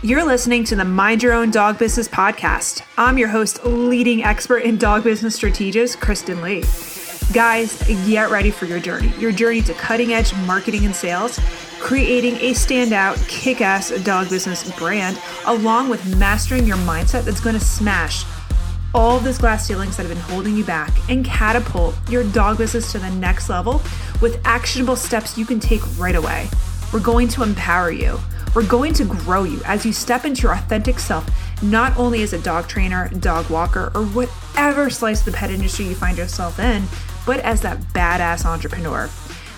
You're listening to the Mind Your Own Dog Business Podcast. I'm your host, leading expert in dog business strategist, Kristen Lee. Guys, get ready for your journey to cutting edge marketing and sales, creating a standout, kick-ass dog business brand, along with mastering your mindset that's going to smash all those glass ceilings that have been holding you back and catapult your dog business to the next level with actionable steps you can take right away. We're going to empower you. We're going to grow you as you step into your authentic self, not only as a dog trainer, dog walker, or whatever slice of the pet industry you find yourself in, but as that badass entrepreneur.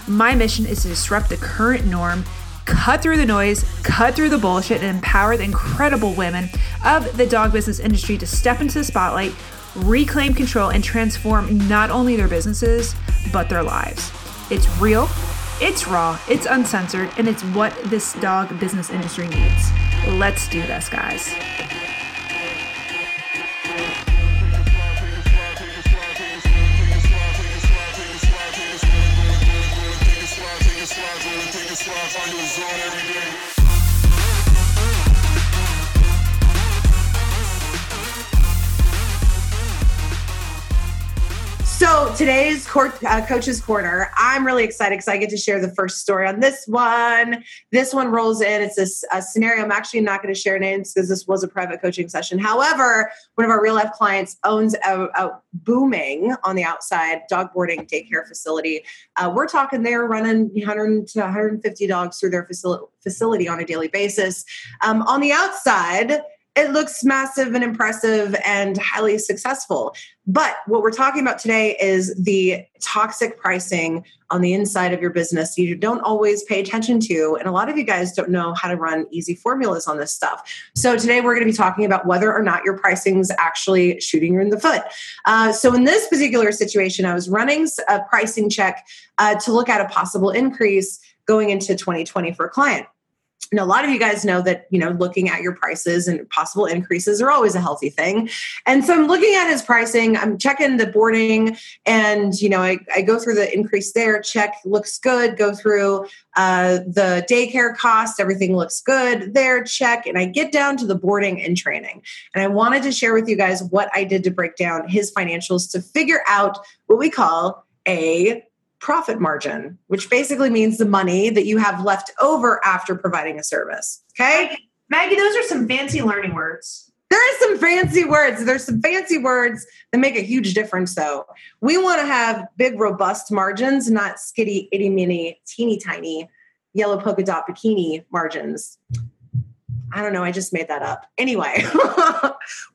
My mission is to disrupt the current norm, cut through the noise, cut through the bullshit, and empower the incredible women of the dog business industry to step into the spotlight, reclaim control, and transform not only their businesses, but their lives. It's real. It's raw, it's uncensored, and it's what this dog business industry needs. Let's do this, guys. So today's Coach's Corner, I'm really excited because I get to share the first story on this one. This one rolls in. It's a scenario. I'm actually not going to share names because this was a private coaching session. However, one of our real life clients owns a booming on the outside dog boarding daycare facility. We're talking they're running 100 to 150 dogs through their facility on a daily basis. On the outside, it looks massive and impressive and highly successful. But what we're talking about today is the toxic pricing on the inside of your business you don't always pay attention to. And a lot of you guys don't know how to run easy formulas on this stuff. So today we're going to be talking about whether or not your pricing's actually shooting you in the foot. So in this particular situation, I was running a pricing check to look at a possible increase going into 2020 for a client. And a lot of you guys know that, looking at your prices and possible increases are always a healthy thing. And so I'm looking at his pricing, I'm checking the boarding and, I go through the increase there, check looks good, go through the daycare costs, everything looks good there, check. And I get down to the boarding and training. And I wanted to share with you guys what I did to break down his financials to figure out what we call a profit margin, which basically means the money that you have left over after providing a service. Okay. Maggie, those are some fancy learning words. There is some fancy words. There's some fancy words that make a huge difference though. We want to have big, robust margins, not skitty, itty mini, teeny tiny yellow polka dot bikini margins. I don't know. I just made that up. Anyway,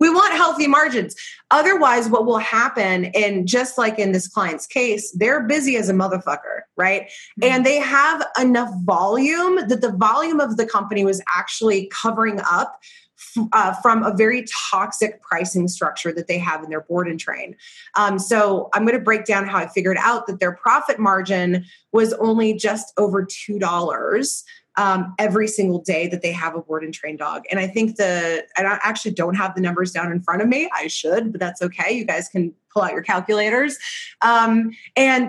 we want healthy margins. Otherwise, what will happen, and just like in this client's case, they're busy as a motherfucker, right? Mm-hmm. And they have enough volume that the volume of the company was actually covering up from a very toxic pricing structure that they have in their board and train. So I'm going to break down how I figured out that their profit margin was only just over $2 every single day that they have a board and train dog. And I think and I actually don't have the numbers down in front of me. I should, but that's okay. You guys can pull out your calculators. And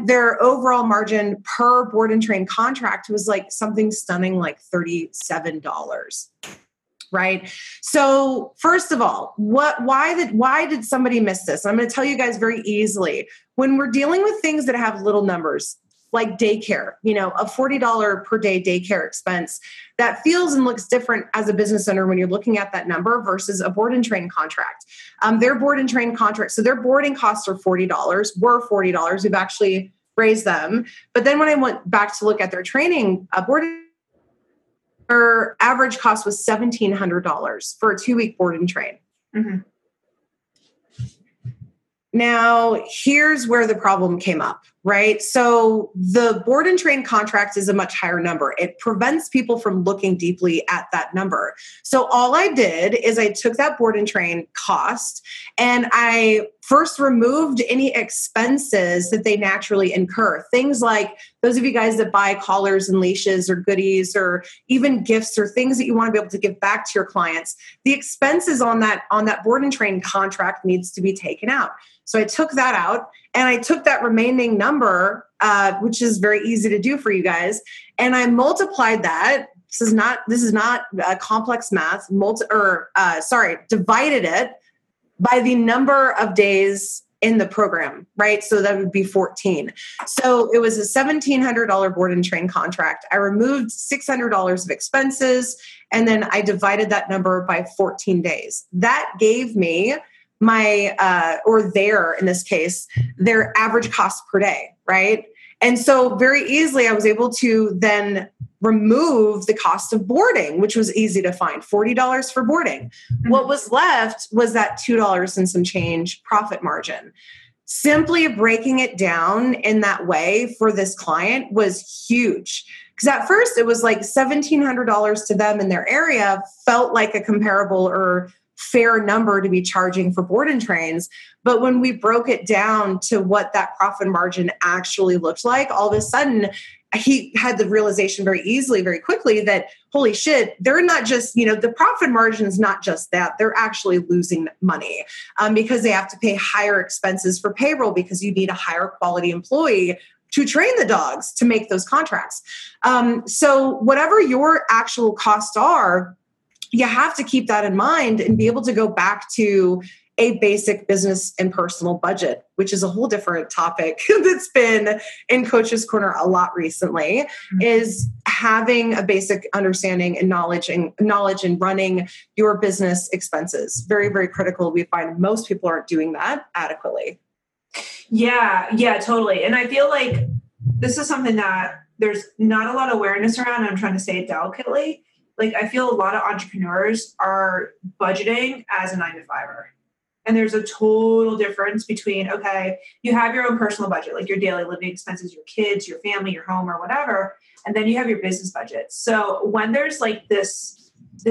their overall margin per board and train contract was like something stunning, like $37. Right? So first of all, why did somebody miss this? I'm going to tell you guys very easily. When we're dealing with things that have little numbers, like daycare, a $40 per day daycare expense that feels and looks different as a business owner when you're looking at that number versus a board and train contract. Their board and train contract, so their boarding costs are $40. We've actually raised them. But then when I went back to look at their training, their average cost was $1,700 for a 2-week board and train. Mm-hmm. Now, here's where the problem came up, right? So the board and train contract is a much higher number. It prevents people from looking deeply at that number. So all I did is I took that board and train cost and I first removed any expenses that they naturally incur. Things like those of you guys that buy collars and leashes or goodies or even gifts or things that you want to be able to give back to your clients, the expenses on that board and train contract needs to be taken out. So I took that out and I took that remaining number, which is very easy to do for you guys, and I multiplied that This is not complex math. Divided it by the number of days in the program, right? So that would be 14. So it was a $1,700 board and train contract. I removed $600 of expenses, and then I divided that number by 14 days. That gave me their average cost per day, right? And so very easily I was able to then remove the cost of boarding, which was easy to find, $40 for boarding. Mm-hmm. What was left was that $2 and some change profit margin. Simply breaking it down in that way for this client was huge. Because at first it was like $1,700 to them in their area felt like a comparable or fair number to be charging for board and trains. But when we broke it down to what that profit margin actually looked like, all of a sudden he had the realization very quickly that, holy shit, they're not just, the profit margin is not just that. They're actually losing money because they have to pay higher expenses for payroll because you need a higher quality employee to train the dogs to make those contracts. So whatever your actual costs are, you have to keep that in mind and be able to go back to a basic business and personal budget, which is a whole different topic that's been in Coach's Corner a lot recently, mm-hmm. is having a basic understanding and knowledge in running your business expenses. Very, very critical. We find most people aren't doing that adequately. Yeah, totally. And I feel like this is something that there's not a lot of awareness around. And I'm trying to say it delicately. Like, I feel a lot of entrepreneurs are budgeting as a 9-to-5-er. And there's a total difference between, okay, you have your own personal budget, like your daily living expenses, your kids, your family, your home, or whatever. And then you have your business budget. So when there's like this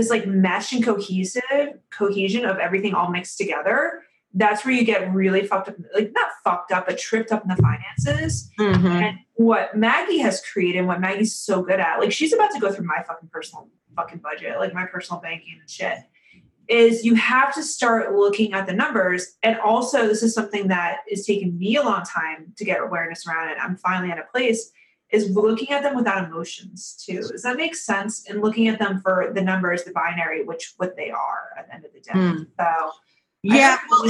like mesh and cohesion of everything all mixed together, that's where you get really fucked up, like not fucked up, but tripped up in the finances. Mm-hmm. And what Maggie has created, what Maggie's so good at, like she's about to go through my fucking personal budget, like my personal banking and shit, is you have to start looking at the numbers. And also this is something that is taking me a long time to get awareness around it. I'm finally at a place is looking at them without emotions too. Does that make sense? And looking at them for the numbers, the binary, which what they are at the end of the day. Mm. So yeah, well,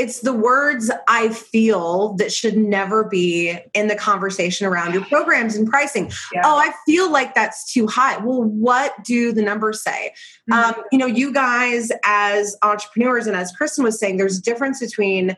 it's the words I feel that should never be in the conversation around your programs and pricing. Yeah. Oh, I feel like that's too high. Well, what do the numbers say? Mm-hmm. You guys as entrepreneurs, and as Kristen was saying, there's a difference between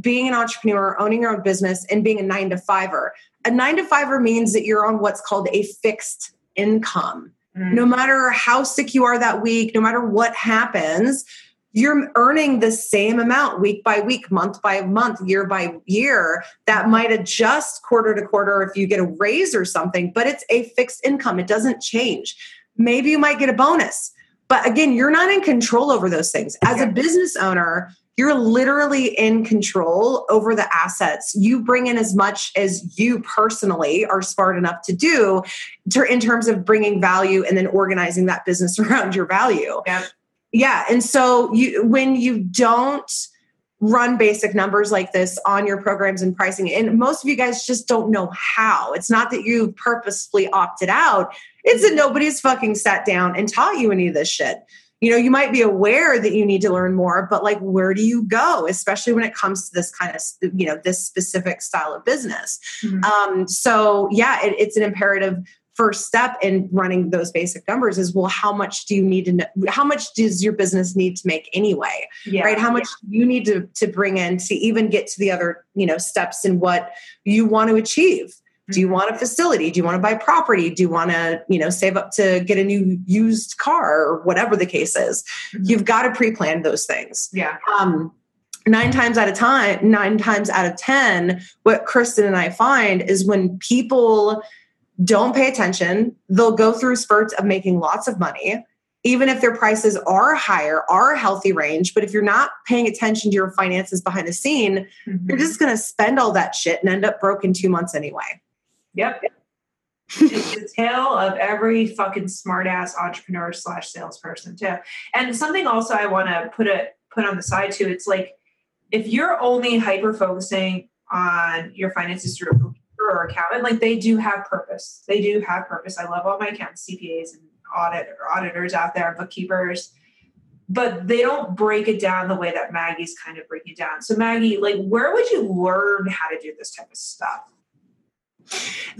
being an entrepreneur, owning your own business, and being a 9-to-5-er. A 9-to-5-er means that you're on what's called a fixed income. Mm-hmm. No matter how sick you are that week, no matter what happens, you're earning the same amount week by week, month by month, year by year. That might adjust quarter to quarter if you get a raise or something, but it's a fixed income. It doesn't change. Maybe you might get a bonus, but again, you're not in control over those things. As a business owner, you're literally in control over the assets. You bring in as much as you personally are smart enough to do in terms of bringing value and then organizing that business around your value. Yeah. Yeah. And so when you don't run basic numbers like this on your programs and pricing, and most of you guys just don't know how. It's not that you purposefully opted out. It's that nobody's fucking sat down and taught you any of this shit. You might be aware that you need to learn more, but like, where do you go? Especially when it comes to this kind of, this specific style of business. Mm-hmm. It's an imperative first step in running those basic numbers is, well, how much do you need to know? How much does your business need to make anyway? Yeah, right. How much you need to bring in to even get to the other, steps in what you want to achieve. Mm-hmm. Do you want a facility? Do you want to buy property? Do you want to, save up to get a new used car or whatever the case is? Mm-hmm. You've got to pre-plan those things. Yeah. Nine times out of 10, what Kristen and I find is when people don't pay attention, they'll go through spurts of making lots of money, even if their prices are higher, are a healthy range. But if you're not paying attention to your finances behind the scene, mm-hmm. you're just going to spend all that shit and end up broke in 2 months anyway. Yep. It's the tale of every fucking smart ass entrepreneur / salesperson too. And something also I want to put on the side too, it's like, if you're only hyper-focusing on your finances through or accountant, like they do have purpose. They do have purpose. I love all my accountants, CPAs and auditors out there, bookkeepers, but they don't break it down the way that Maggie's kind of breaking it down. So Maggie, like, where would you learn how to do this type of stuff?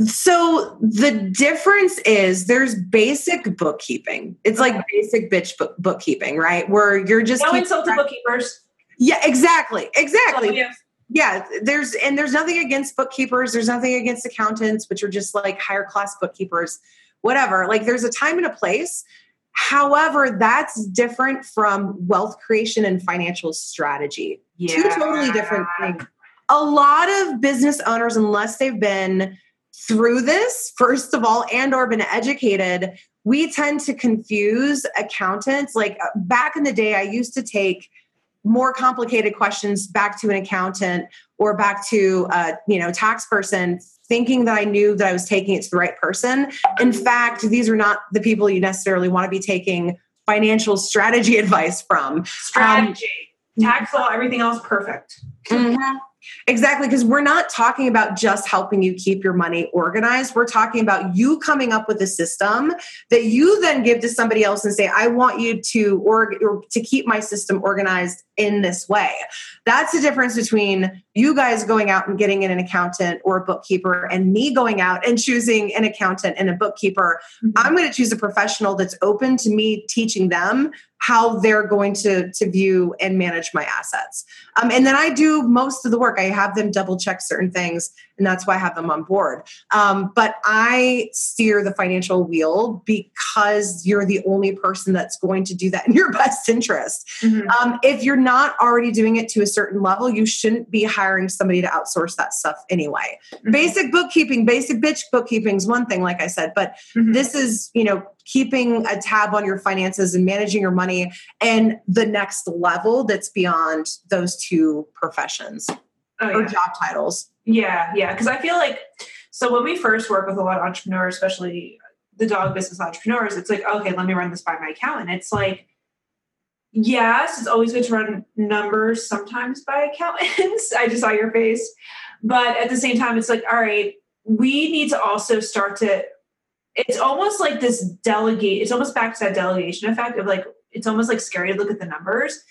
So the difference is there's basic bookkeeping. It's like basic bitch bookkeeping, right? Where you're just no insult to bookkeepers. Yeah, exactly. Oh, yes. Yeah, there's nothing against bookkeepers. There's nothing against accountants, which are just like higher class bookkeepers, whatever. Like there's a time and a place. However, that's different from wealth creation and financial strategy. Yeah. Two totally different things. A lot of business owners, unless they've been through this, first of all, and or been educated, we tend to confuse accountants. Like back in the day, I used to take more complicated questions back to an accountant or back to tax person, thinking that I knew that I was taking it to the right person. In fact, these are not the people you necessarily want to be taking financial strategy advice from. Strategy, tax law, everything else, perfect. Mm-hmm. Exactly, because we're not talking about just helping you keep your money organized. We're talking about you coming up with a system that you then give to somebody else and say, I want you to to keep my system organized in this way. That's the difference between you guys going out and getting in an accountant or a bookkeeper and me going out and choosing an accountant and a bookkeeper. Mm-hmm. I'm going to choose a professional that's open to me teaching them how they're going to view and manage my assets. And then I do most of the work. I have them double check certain things, and that's why I have them on board. But I steer the financial wheel because you're the only person that's going to do that in your best interest. Mm-hmm. If you're not already doing it to a certain level, you shouldn't be hiring somebody to outsource that stuff anyway. Mm-hmm. Basic bookkeeping, basic bitch bookkeeping is one thing, like I said, but mm-hmm. this is, keeping a tab on your finances and managing your money and the next level that's beyond those two professions or job titles. Yeah. Because I feel like, so when we first work with a lot of entrepreneurs, especially the dog business entrepreneurs, it's like, okay, let me run this by my accountant. It's like, yes, it's always good to run numbers sometimes by accountants. I just saw your face. But at the same time, it's like, all right, we need to also start to, it's almost like this delegate, it's almost back to that delegation effect of like, it's almost like scary to look at the numbers.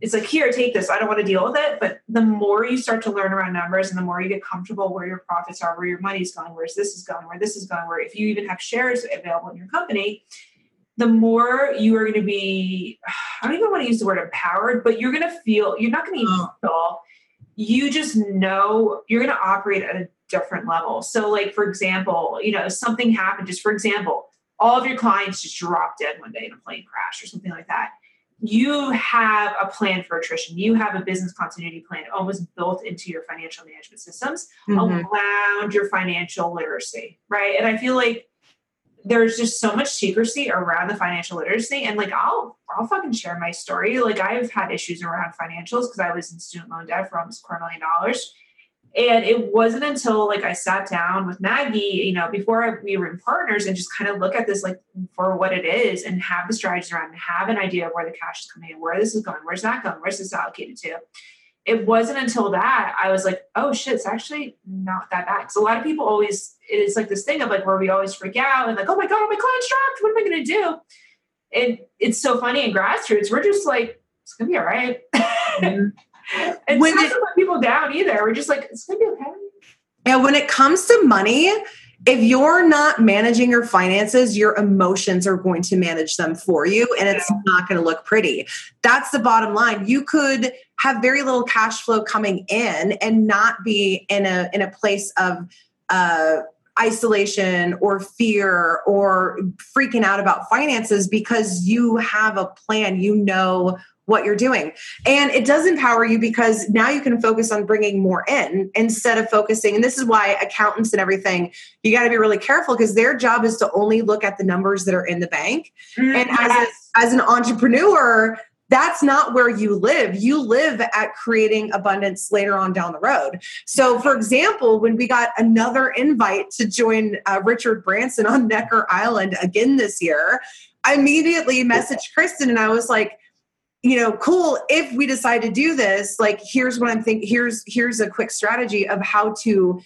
It's like, here, take this. I don't want to deal with it. But the more you start to learn around numbers and the more you get comfortable where your profits are, where your money's going, where this is going, where if you even have shares available in your company, the more you are going to be, I don't even want to use the word empowered, but you're going to feel, you're not going to even feel, you just know you're going to operate at a different level. So like, for example, something happened, just for example, all of your clients just dropped dead one day in a plane crash or something like that. You have a plan for attrition. You have a business continuity plan almost built into your financial management systems mm-hmm. around your financial literacy, right? And I feel like there's just so much secrecy around the financial literacy. And like, I'll fucking share my story. Like I've had issues around financials because I was in student loan debt for almost $250,000. And it wasn't until like I sat down with Maggie, before we were in partners and just kind of look at this, like for what it is and have the strategies around and have an idea of where the cash is coming in, where this is going, where's that going, where's this allocated to. It wasn't until that I was like, oh shit, it's actually not that bad. Because a lot of people always, it is like this thing of like where we always freak out and like, oh my God, my client's dropped. What am I going to do? And it's so funny in grassroots, we're just like, it's going to be all right. Mm-hmm. And when not to let people down either. We're just like, it's going to be okay. Yeah, when it comes to money, if you're not managing your finances, your emotions are going to manage them for you and it's not going to look pretty. That's the bottom line. You could have very little cash flow coming in and not be in a place of isolation or fear or freaking out about finances because you have a plan, what you're doing. And it does empower you because now you can focus on bringing more in instead of focusing. And this is why accountants and everything, you got to be really careful because their job is to only look at the numbers that are in the bank. Mm-hmm. And as an entrepreneur, that's not where you live. You live at creating abundance later on down the road. So for example, when we got another invite to join Richard Branson on Necker Island again this year, I immediately messaged Kristen and I was like, cool. If we decide to do this, like, here's what I'm thinking. Here's a quick strategy of how to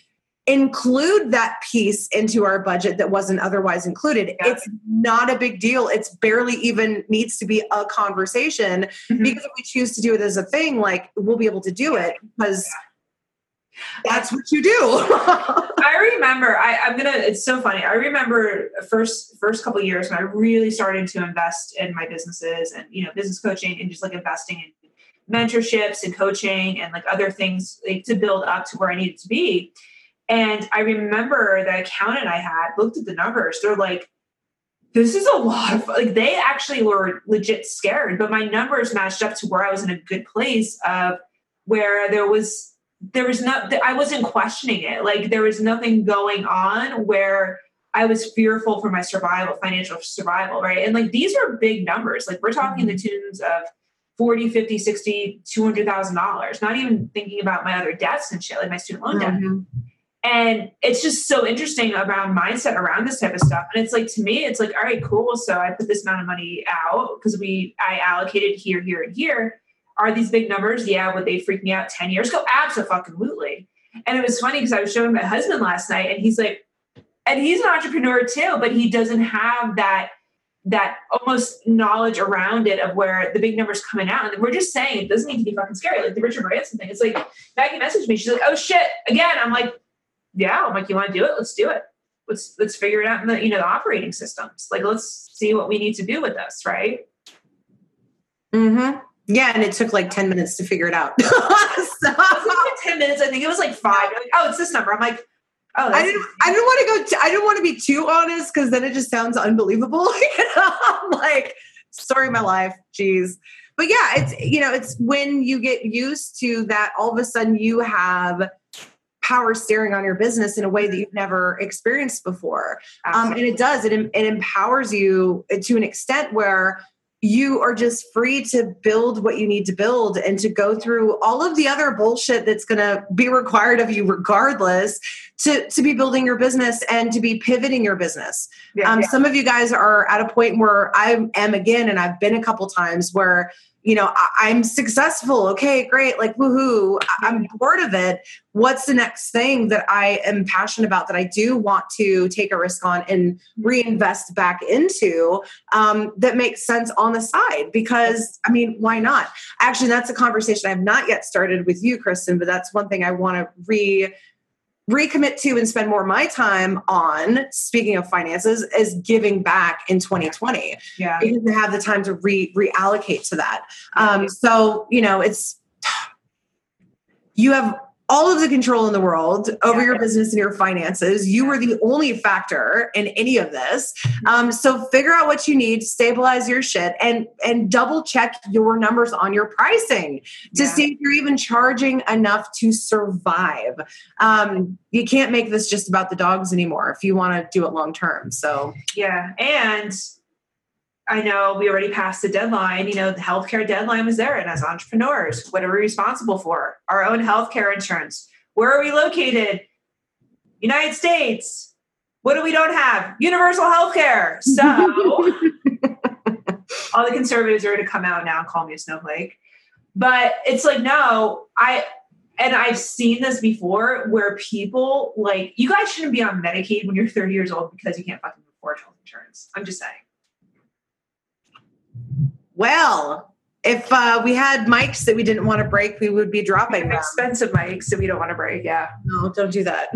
include that piece into our budget that wasn't otherwise included. Yeah. It's not a big deal. It's barely even needs to be a conversation because if we choose to do it as a thing, like we'll be able to do it because that's what you do. I remember, it's so funny. I remember first couple of years when I really started to invest in my businesses and, you know, business coaching and just like investing in mentorships and coaching and like other things like to build up to where I needed to be. And I remember the accountant I had looked at the numbers. They're like, this is a lot of, like, they actually were legit scared, but my numbers matched up to where I was in a good place of where there was not, I wasn't questioning it. Like there was nothing going on where I was fearful for my survival, financial survival. Right. And like, these are big numbers. Like we're talking the tunes of 40, 50, 60, $200,000, not even thinking about my other debts and shit, like my student loan debt. And it's just so interesting about mindset around this type of stuff. And it's like, to me, it's like, all right, cool. So I put this amount of money out because I allocated here, here, and here. Are these big numbers? Yeah. Would they freak me out 10 years ago? Absolutely. And it was funny because I was showing my husband last night and he's like, and he's an entrepreneur too, but he doesn't have that almost knowledge around it of where the big numbers coming out. And we're just saying, it doesn't need to be fucking scary. Like the Richard Branson thing. It's like, Maggie messaged me. She's like, oh shit. Again. I'm like, yeah. I'm like, you want to do it? Let's do it. Let's figure it out in the, you know, the operating systems. Like, let's see what we need to do with this. Right. Mm-hmm. Yeah. And it took like 10 minutes to figure it out. So, it was like 10 minutes. I think it was like 5. Like, oh, it's this number. I'm like, oh, I didn't want to be too honest. Cause then it just sounds unbelievable. I'm like, story of my life. Jeez. But yeah, it's, you know, it's when you get used to that, all of a sudden you have power steering on your business in a way that you've never experienced before. And it empowers you to an extent where you are just free to build what you need to build and to go through all of the other bullshit that's going to be required of you regardless to be building your business and to be pivoting your business. Yeah, Some of you guys are at a point where I am again, and I've been a couple times where, you know, I'm successful. Okay, great. Like, woohoo. I'm bored of it. What's the next thing that I am passionate about that I do want to take a risk on and reinvest back into that makes sense on the side? Because, I mean, why not? Actually, that's a conversation I've not yet started with you, Kristen, but that's one thing I want to recommit to and spend more of my time on, speaking of finances, is giving back in 2020. Yeah. Because I have the time to reallocate to that. So, you know, you have all of the control in the world over your business and your finances. You were the only factor in any of this. So figure out what you need, stabilize your shit, and double check your numbers on your pricing to see if you're even charging enough to survive. You can't make this just about the dogs anymore if you want to do it long-term. So yeah. And I know we already passed the deadline, you know, the healthcare deadline was there. And as entrepreneurs, what are we responsible for? Our own healthcare insurance. Where are we located? United States. What do we don't have? Universal healthcare. So all the conservatives are going to come out now and call me a snowflake. But it's like, no, I've seen this before where people like, you guys shouldn't be on Medicaid when you're 30 years old because you can't fucking afford health insurance. I'm just saying. Well, if we had mics that we didn't want to break, we would be dropping them. Expensive mics that we don't want to break. Yeah. No, don't do that.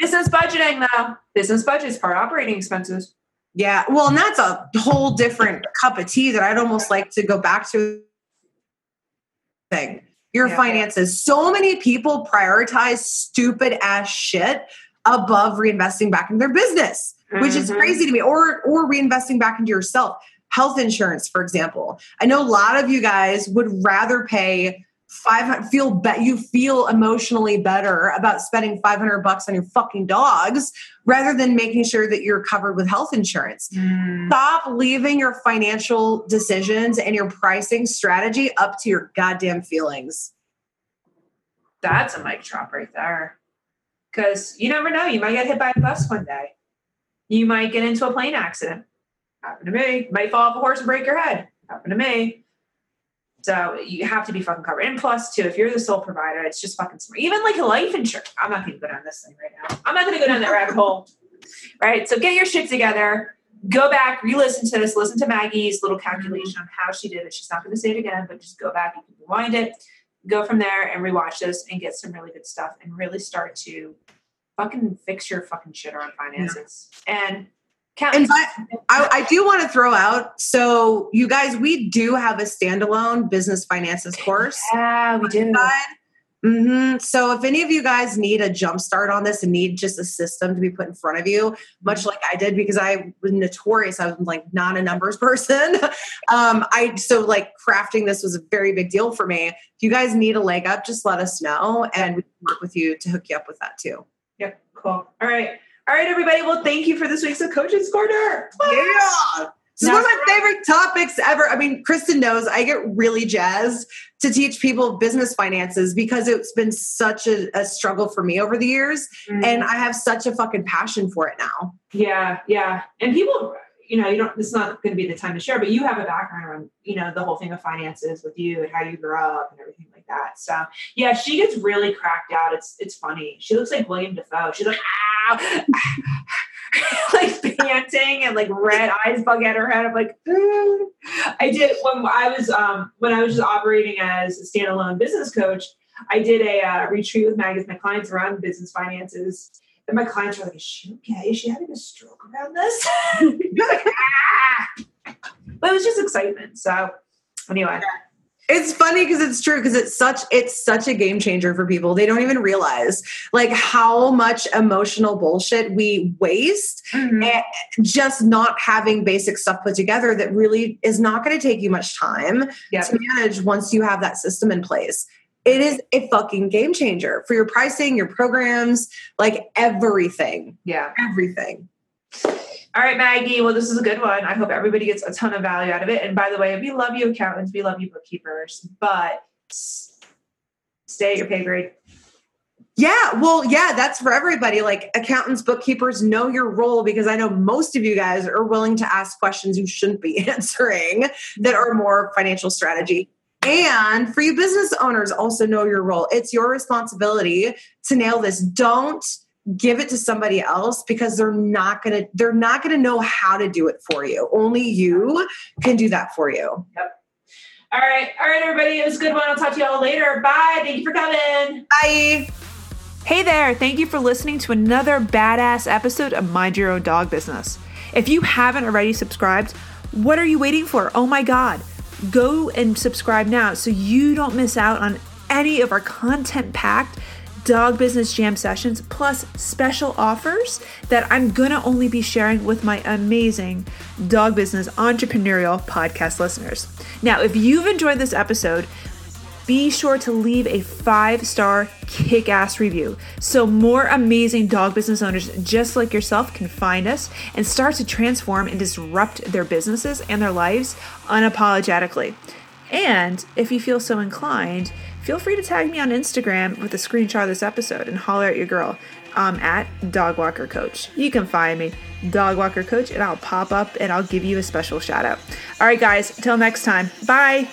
Business budgeting, though. Business budgets are operating expenses. Yeah. Well, and that's a whole different cup of tea that I'd almost like to go back to. Your finances. So many people prioritize stupid ass shit above reinvesting back in their business, which is crazy to me, or reinvesting back into yourself. Health insurance, for example. I know a lot of you guys would rather pay you feel emotionally better about spending $500 on your fucking dogs rather than making sure that you're covered with health insurance. Stop leaving your financial decisions and your pricing strategy up to your goddamn feelings. That's a mic drop right there. Because you never know. You might get hit by a bus one day. You might get into a plane accident. Happened to me. Might fall off a horse and break your head. Happened to me. So you have to be fucking covered. And plus, too, if you're the sole provider, it's just fucking smart. Even like life insurance. I'm not going to go down this thing right now. I'm not going to go down that rabbit hole. Right? So get your shit together. Go back, re-listen to this. Listen to Maggie's little calculation on how she did it. She's not going to say it again, but just go back and rewind it. Go from there and rewatch this and get some really good stuff and really start to fucking fix your fucking shit around finances. Yeah. I do want to throw out, so you guys, we do have a standalone business finances course. Yeah, we do. Mm-hmm. So if any of you guys need a jumpstart on this and need just a system to be put in front of you, much like I did, because I was notorious, I was like not a numbers person. Crafting this was a very big deal for me. If you guys need a leg up, just let us know and we can work with you to hook you up with that too. Yep. Cool. All right, everybody. Well, thank you for this week's Coach's Corner. Yeah. This is one of my favorite topics ever. I mean, Kristen knows I get really jazzed to teach people business finances because it's been such a struggle for me over the years. Mm-hmm. And I have such a fucking passion for it now. Yeah. Yeah. And people, you know, it's not going to be the time to share, but you have a background around, you know, the whole thing of finances with you and how you grew up and everything like that. So yeah, she gets really cracked out. It's funny. She looks like William Dafoe. She's like, ah, like panting and like red eyes bug at her head. I'm like, ooh. I did when I was just operating as a standalone business coach, I did a retreat with Maggie, my clients around business finances. And my clients were like, is she okay? Is she having a stroke around this? Like, ah. But it was just excitement. So anyway. Yeah. It's funny because it's true, because it's such a game changer for people. They don't even realize like how much emotional bullshit we waste at just not having basic stuff put together that really is not going to take you much time to manage once you have that system in place. It is a fucking game changer for your pricing, your programs, like everything. Yeah. Everything. All right, Maggie. Well, this is a good one. I hope everybody gets a ton of value out of it. And by the way, we love you accountants. We love you bookkeepers, but stay at your pay grade. Yeah. Well, yeah, that's for everybody. Like accountants, bookkeepers, know your role, because I know most of you guys are willing to ask questions you shouldn't be answering that are more financial strategy. And for you business owners, also know your role. It's your responsibility to nail this. Don't give it to somebody else, because they're not going to know how to do it for you. Only you can do that for you. Yep. All right, everybody. It was a good one. I'll talk to y'all later. Bye. Thank you for coming. Bye. Hey there. Thank you for listening to another badass episode of Mind Your Own Dog Business. If you haven't already subscribed, what are you waiting for? Oh my God. Go and subscribe now so you don't miss out on any of our content-packed dog business jam sessions, plus special offers that I'm gonna only be sharing with my amazing dog business entrepreneurial podcast listeners. Now, if you've enjoyed this episode, be sure to leave a 5-star kick-ass review so more amazing dog business owners just like yourself can find us and start to transform and disrupt their businesses and their lives unapologetically. And if you feel so inclined, feel free to tag me on Instagram with a screenshot of this episode and holler at your girl at Dog Walker Coach. You can find me, Dog Walker Coach, and I'll pop up and I'll give you a special shout out. All right, guys, till next time. Bye.